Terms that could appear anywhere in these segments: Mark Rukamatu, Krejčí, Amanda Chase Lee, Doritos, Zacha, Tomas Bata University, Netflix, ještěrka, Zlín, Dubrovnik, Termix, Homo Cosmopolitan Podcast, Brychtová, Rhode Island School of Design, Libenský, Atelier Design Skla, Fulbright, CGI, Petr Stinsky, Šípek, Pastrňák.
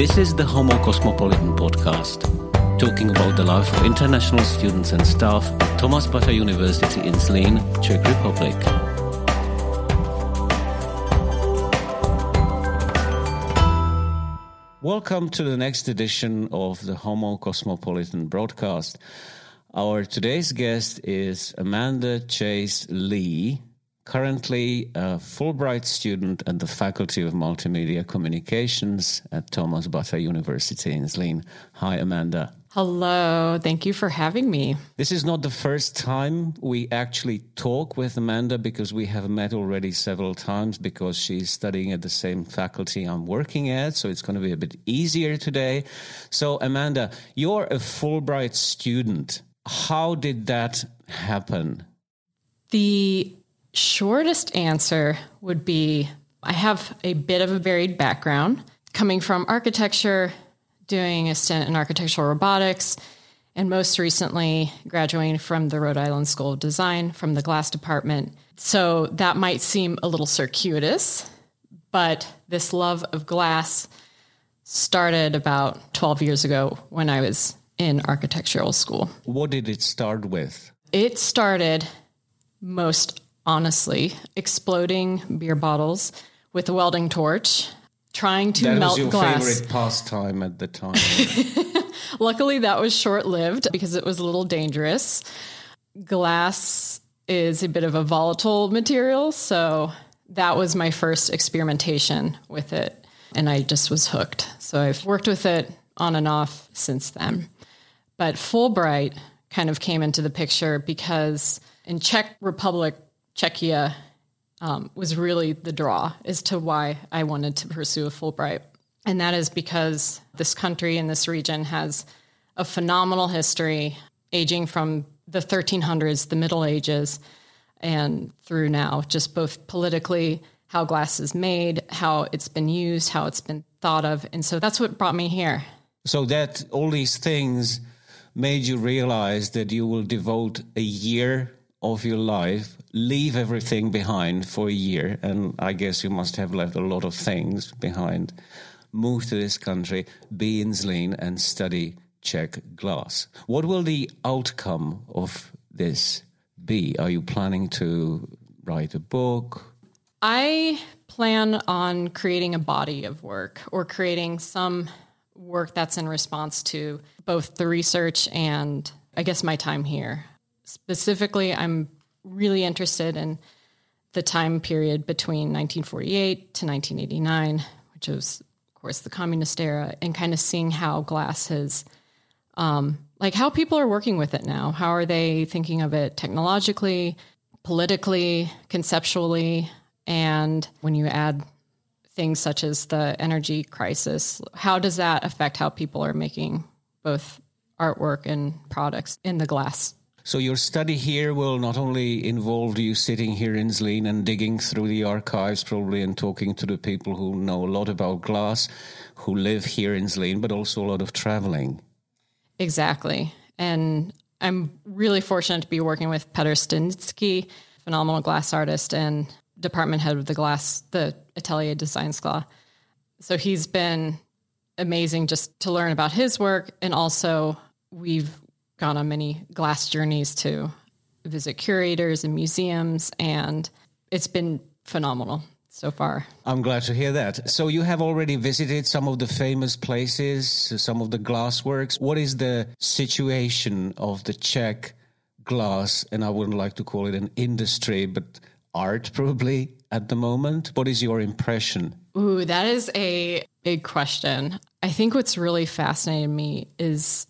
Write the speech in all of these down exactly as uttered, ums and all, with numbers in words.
This is the Homo Cosmopolitan Podcast, talking about the life of international students and staff at Tomas Bata University in Zlín, Czech Republic. Welcome to the next edition of the Homo Cosmopolitan Broadcast. Our today's guest is Amanda Chase Lee, currently a Fulbright student at the Faculty of Multimedia Communications at Tomas Bata University in Zlín. Hi, Amanda. Hello. Thank you for having me. This is not the first time we actually talk with Amanda, because we have met already several times because she's studying at the same faculty I'm working at, so it's going to be a bit easier today. So, Amanda, you're a Fulbright student. How did that happen? The shortest answer would be I have a bit of a varied background, coming from architecture, doing a stint in architectural robotics, and most recently graduating from the Rhode Island School of Design from the glass department. So that might seem a little circuitous, but this love of glass started about twelve years ago when I was in architectural school. What did it start with? It started most honestly, exploding beer bottles with a welding torch, trying to that melt glass. That was your favorite pastime at the time. Luckily, that was short-lived because it was a little dangerous. Glass is a bit of a volatile material, so that was my first experimentation with it, and I just was hooked. So I've worked with it on and off since then. But Fulbright kind of came into the picture because in Czech Republic, Czechia um, was really the draw as to why I wanted to pursue a Fulbright. And that is because this country and this region has a phenomenal history, aging from the thirteen hundreds, the Middle Ages, and through now, just both politically, how glass is made, how it's been used, how it's been thought of. And so that's what brought me here. So that all these things made you realize that you will devote a year of your life, leave everything behind for a year, and I guess you must have left a lot of things behind, move to this country, be in Zlín, and study Czech glass. What will the outcome of this be? Are you planning to write a book? I plan on creating a body of work, or creating some work that's in response to both the research and, I guess, my time here. Specifically, I'm really interested in the time period between nineteen forty-eight to nineteen eighty-nine, which was, of course, the communist era, and kind of seeing how glass has, um, like how people are working with it now. How are they thinking of it technologically, politically, conceptually? And when you add things such as the energy crisis, how does that affect how people are making both artwork and products in the glass? So your study here will not only involve you sitting here in Zlín and digging through the archives probably and talking to the people who know a lot about glass, who live here in Zlín, but also a lot of traveling. Exactly. And I'm really fortunate to be working with Petr Stinsky, phenomenal glass artist and department head of the glass, the Atelier Design Skla. So he's been amazing just to learn about his work, and also we've gone on many glass journeys to visit curators and museums, and it's been phenomenal so far. I'm glad to hear that. So you have already visited some of the famous places, some of the glass works. What is the situation of the Czech glass, and I wouldn't like to call it an industry, but art probably at the moment? What is your impression? Ooh, that is a big question. I think what's really fascinated me is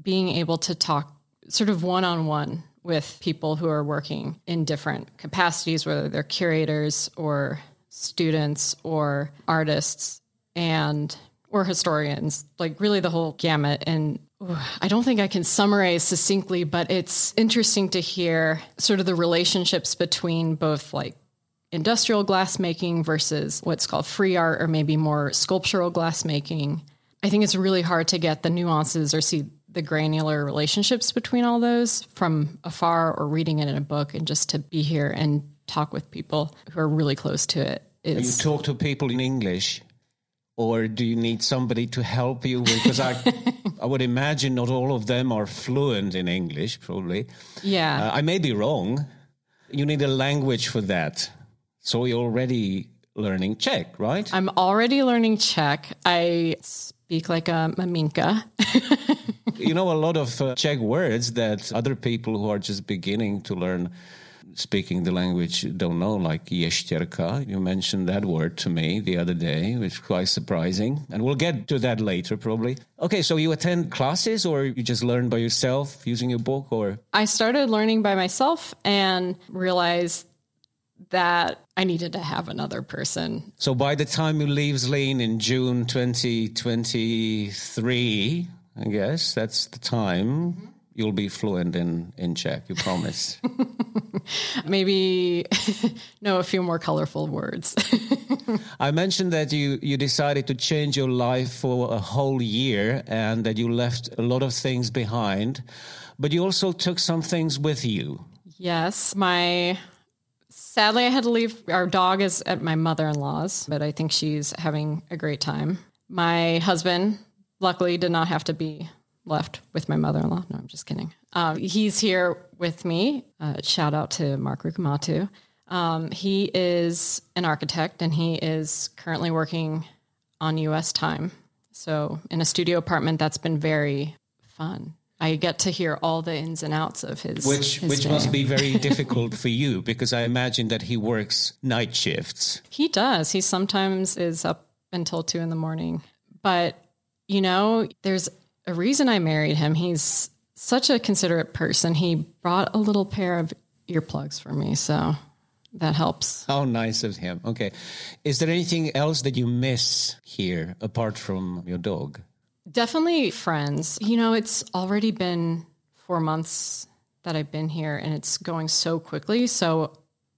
being able to talk sort of one-on-one with people who are working in different capacities, whether they're curators or students or artists and or historians, like really the whole gamut. And ooh, I don't think I can summarize succinctly, but it's interesting to hear sort of the relationships between both like industrial glassmaking versus what's called free art, or maybe more sculptural glassmaking. I think it's really hard to get the nuances or see the granular relationships between all those from afar or reading it in a book, and just to be here and talk with people who are really close to it. Is... You talk to people in English Or do you need somebody to help you? Because I, I would imagine not all of them are fluent in English, probably. Yeah. Uh, I may be wrong. You need a language for that. So you're already learning Czech, right? I'm already learning Czech. I speak like a maminka. You know, a lot of uh, Czech words that other people who are just beginning to learn speaking the language don't know, like ještěrka. You mentioned that word to me the other day, which is quite surprising. And we'll get to that later, probably. Okay, so you attend classes or you just learn by yourself using your book? Or I started learning by myself and realized that I needed to have another person. So by the time you leave Zlín in June twenty twenty-three, I guess that's the time... Mm-hmm. You'll be fluent in, in Czech, you promise. Maybe, no, a few more colorful words. I mentioned that you, you decided to change your life for a whole year and that you left a lot of things behind, but you also took some things with you. Yes, my... Sadly, I had to leave. Our dog is at my mother-in-law's, but I think she's having a great time. My husband, luckily, did not have to be... left with my mother-in-law. No, I'm just kidding. Um, he's here with me. Uh, shout out to Mark Rukamatu. Um, he is an architect and he is currently working on U S time. So in a studio apartment, that's been very fun. I get to hear all the ins and outs of his Which his Which day. Must be very difficult for you because I imagine that he works night shifts. He does. He sometimes is up until two in the morning. But, you know, there's a reason I married him. He's such a considerate person. He brought a little pair of earplugs for me, so that helps. How nice of him. Okay. Is there anything else that you miss here apart from your dog? Definitely friends. You know, it's already been four months that I've been here and it's going so quickly. So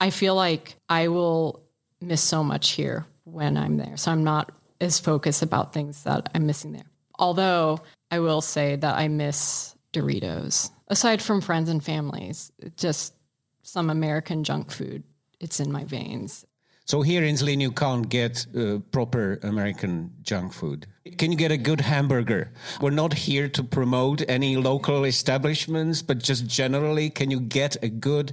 I feel like I will miss so much here when I'm there. So I'm not as focused about things that I'm missing there. Although I will say that I miss Doritos. Aside from friends and families, just some American junk food. It's in my veins. So here in Zlín, you can't get uh, proper American junk food. Can you get a good hamburger? We're not here to promote any local establishments, but just generally, can you get a good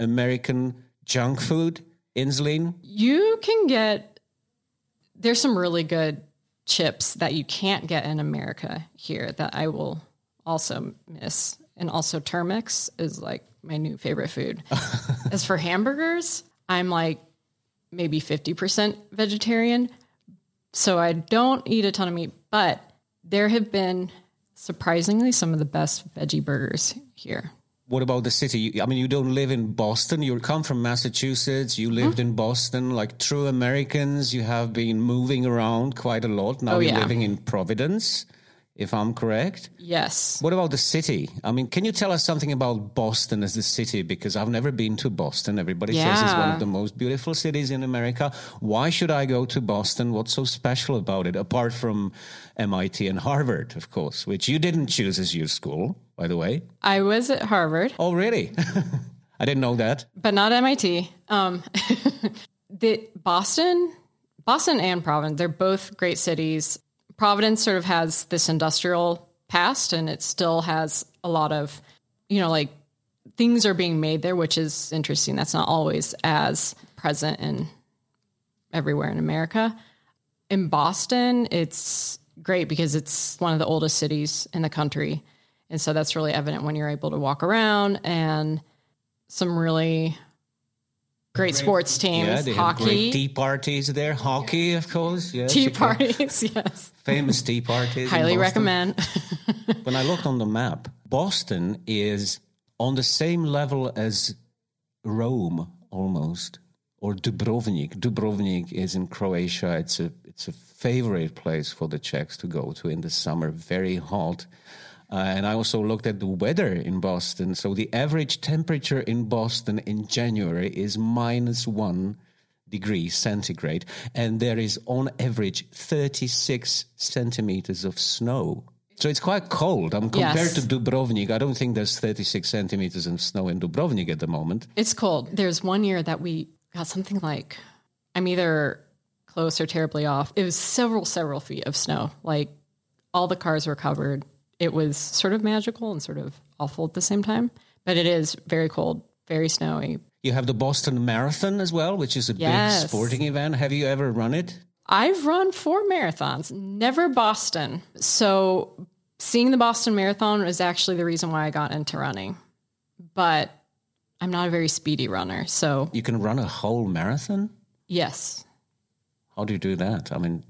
American junk food in Zlín? You can get... There's some really good... chips that you can't get in America here that I will also miss. And also Termix is like my new favorite food. As for hamburgers, I'm like maybe fifty percent vegetarian. So I don't eat a ton of meat, but there have been surprisingly some of the best veggie burgers here. What about the city? I mean, you don't live in Boston. You come from Massachusetts. You lived mm-hmm. in Boston. Like true Americans, you have been moving around quite a lot. Now oh, you're yeah. living in Providence, if I'm correct. Yes. What about the city? I mean, can you tell us something about Boston as the city? Because I've never been to Boston. Everybody yeah. says it's one of the most beautiful cities in America. Why should I go to Boston? What's so special about it? Apart from M I T and Harvard, of course, which you didn't choose as your school. By the way, I was at Harvard. Oh, really? I didn't know that. But not M I T. Um, the Boston, Boston and Providence, they're both great cities. Providence sort of has this industrial past and it still has a lot of, you know, like things are being made there, which is interesting. That's not always as present in everywhere in America. In Boston, it's great because it's one of the oldest cities in the country. And so that's really evident when you're able to walk around and some really great, great sports teams, yeah, they hockey. Have great tea parties there, hockey, of course. Yes, tea parties, yes. Famous tea parties. Highly recommend. When I looked on the map, Boston is on the same level as Rome almost, or Dubrovnik. Dubrovnik is in Croatia. It's a, it's a favorite place for the Czechs to go to in the summer, very hot. Uh, and I also looked at the weather in Boston. So the average temperature in Boston in January is minus one degree centigrade. And there is, on average, thirty-six centimeters of snow. So it's quite cold. I'm um, compared yes. to Dubrovnik. I don't think there's thirty-six centimeters of snow in Dubrovnik at the moment. It's cold. There's one year that we got something like, I'm either close or terribly off. It was several, several feet of snow. Like, all the cars were covered. It was sort of magical and sort of awful at the same time. But it is very cold, very snowy. You have the Boston Marathon as well, which is a yes. big sporting event. Have you ever run it? I've run four marathons, never Boston. So seeing the Boston Marathon was actually the reason why I got into running. But I'm not a very speedy runner, so... You can run a whole marathon? Yes. How do you do that? I mean...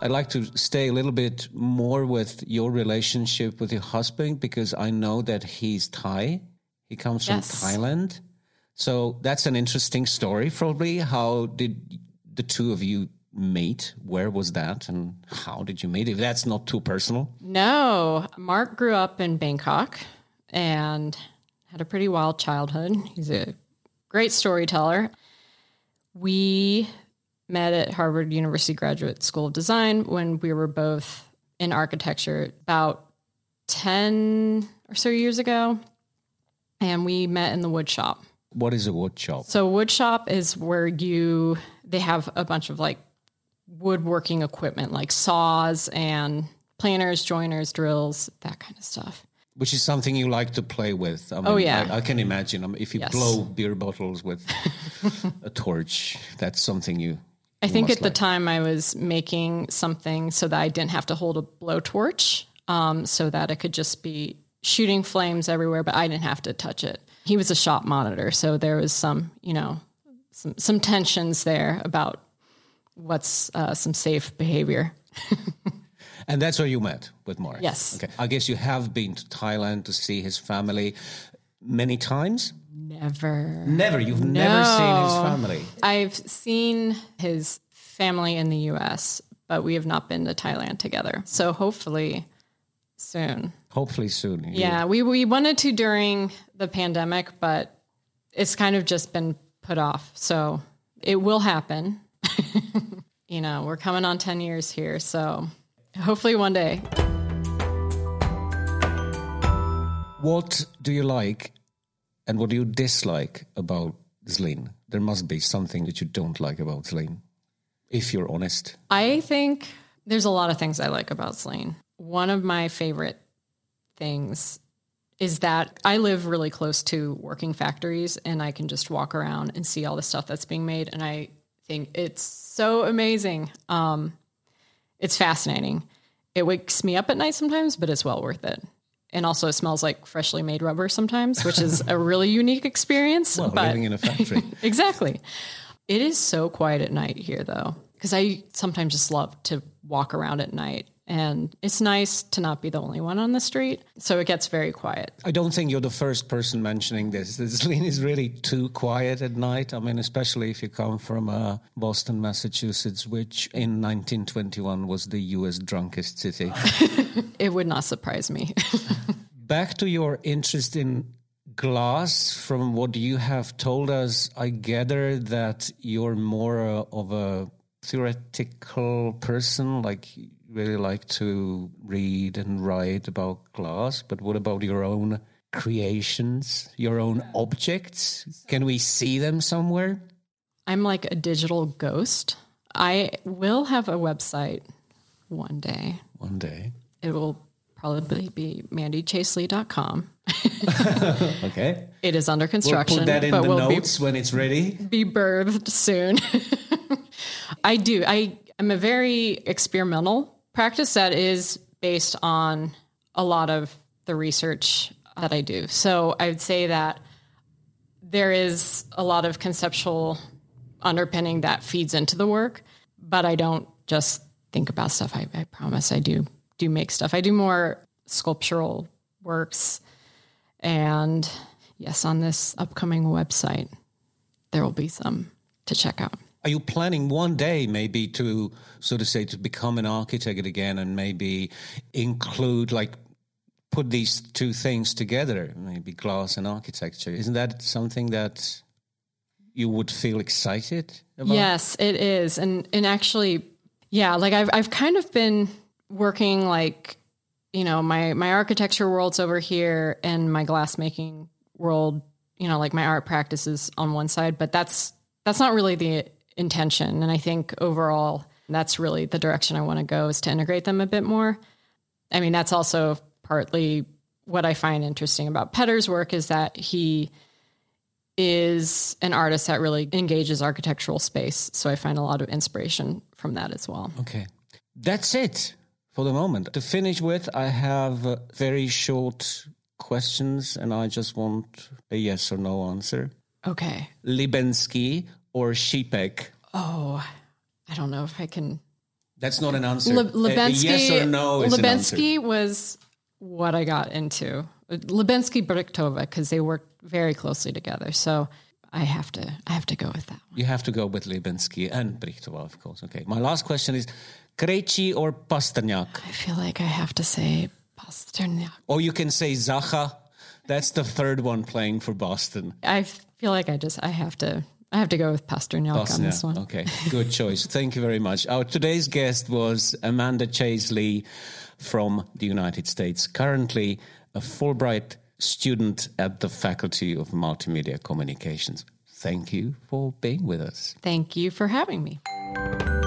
I'd like to stay a little bit more with your relationship with your husband, because I know that he's Thai. He comes from yes. Thailand. So that's an interesting story, probably. How did the two of you meet? Where was that? And how did you meet? If that's not too personal. No. Mark grew up in Bangkok and had a pretty wild childhood. He's a great storyteller. We... met at Harvard University Graduate School of Design when we were both in architecture about ten or so years ago. And we met in the wood shop. What is a wood shop? So wood shop is where you, they have a bunch of like woodworking equipment, like saws and planers, joiners, drills, that kind of stuff. Which is something you like to play with. I mean, oh, yeah. I, I can imagine. I mean, if you yes. blow beer bottles with a torch, that's something you... I think at the time I was making something so that I didn't have to hold a blowtorch, um, so that it could just be shooting flames everywhere, but I didn't have to touch it. He was a shop monitor, so there was some, you know, some, some tensions there about what's uh, some safe behavior. And that's where you met with Mark? Yes. Okay. I guess you have been to Thailand to see his family many times? Never. Never? You've no. never seen his family? I've seen his family in the U S, but we have not been to Thailand together. So hopefully soon. Hopefully soon. Yeah, yeah we, we wanted to during the pandemic, but it's kind of just been put off. So it will happen. You know, we're coming on ten years here, so hopefully one day. What do you like and what do you dislike about Zlin? There must be something that you don't like about Zlin, if you're honest. I think there's a lot of things I like about Zlin. One of my favorite things is that I live really close to working factories and I can just walk around and see all the stuff that's being made. And I think it's so amazing. Um, It's fascinating. It wakes me up at night sometimes, but it's well worth it. And also it smells like freshly made rubber sometimes, which is a really unique experience. Well, but living in a factory. Exactly. It is so quiet at night here, though, because I sometimes just love to walk around at night. And it's nice to not be the only one on the street. So it gets very quiet. I don't think you're the first person mentioning this. Zlin is really too quiet at night. I mean, especially if you come from uh, Boston, Massachusetts, which in nineteen twenty-one was the U S drunkest city. It would not surprise me. Back to your interest in glass. From what you have told us, I gather that you're more uh, of a theoretical person, like really like to read and write about glass, but what about your own creations, your own objects? Can we see them somewhere? I'm like a digital ghost. I will have a website one day. One day. It will probably be mandy chase lee dot com. Okay. It is under construction. We'll put that in but the we'll notes be, when it's ready. Be birthed soon. I do. I am a very experimental practice that is based on a lot of the research that I do. So I would say that there is a lot of conceptual underpinning that feeds into the work, but I don't just think about stuff. I, I promise I do do make stuff. I do more sculptural works. And yes, on this upcoming website, there will be some to check out. Are you planning one day maybe to sort of say to become an architect again and maybe include, like, put these two things together, maybe glass and architecture? Isn't that something that you would feel excited about? Yes, it is. And and actually, yeah, like I've I've kind of been working like, you know, my, my architecture world's over here and my glassmaking world you know, like my art practices on one side, but that's, that's not really the intention. And I think overall, that's really the direction I want to go, is to integrate them a bit more. I mean, that's also partly what I find interesting about Petter's work, is that he is an artist that really engages architectural space. So I find a lot of inspiration from that as well. Okay. That's it for the moment. To finish with, I have very short questions and I just want a yes or no answer. Okay. Libenský or Šípek? Oh, I don't know if I can. That's not an answer. Le- Libenský, yes or no is Libenský an answer. Was what I got into. Libenský, Brychtová, because they work very closely together. So I have to, I have to go with that one. You have to go with Libenský and Brychtová, of course. Okay. My last question is Krejčí or Pastrňák? I feel like I have to say Pastrňák. Or you can say Zacha. That's the third one playing for Boston. I feel like I just, I have to. I have to go with Pastrňák on this one. Okay, good choice. Thank you very much. Our today's guest was Amanda Chase Lee from the United States, currently a Fulbright student at the Faculty of Multimedia Communications. Thank you for being with us. Thank you for having me.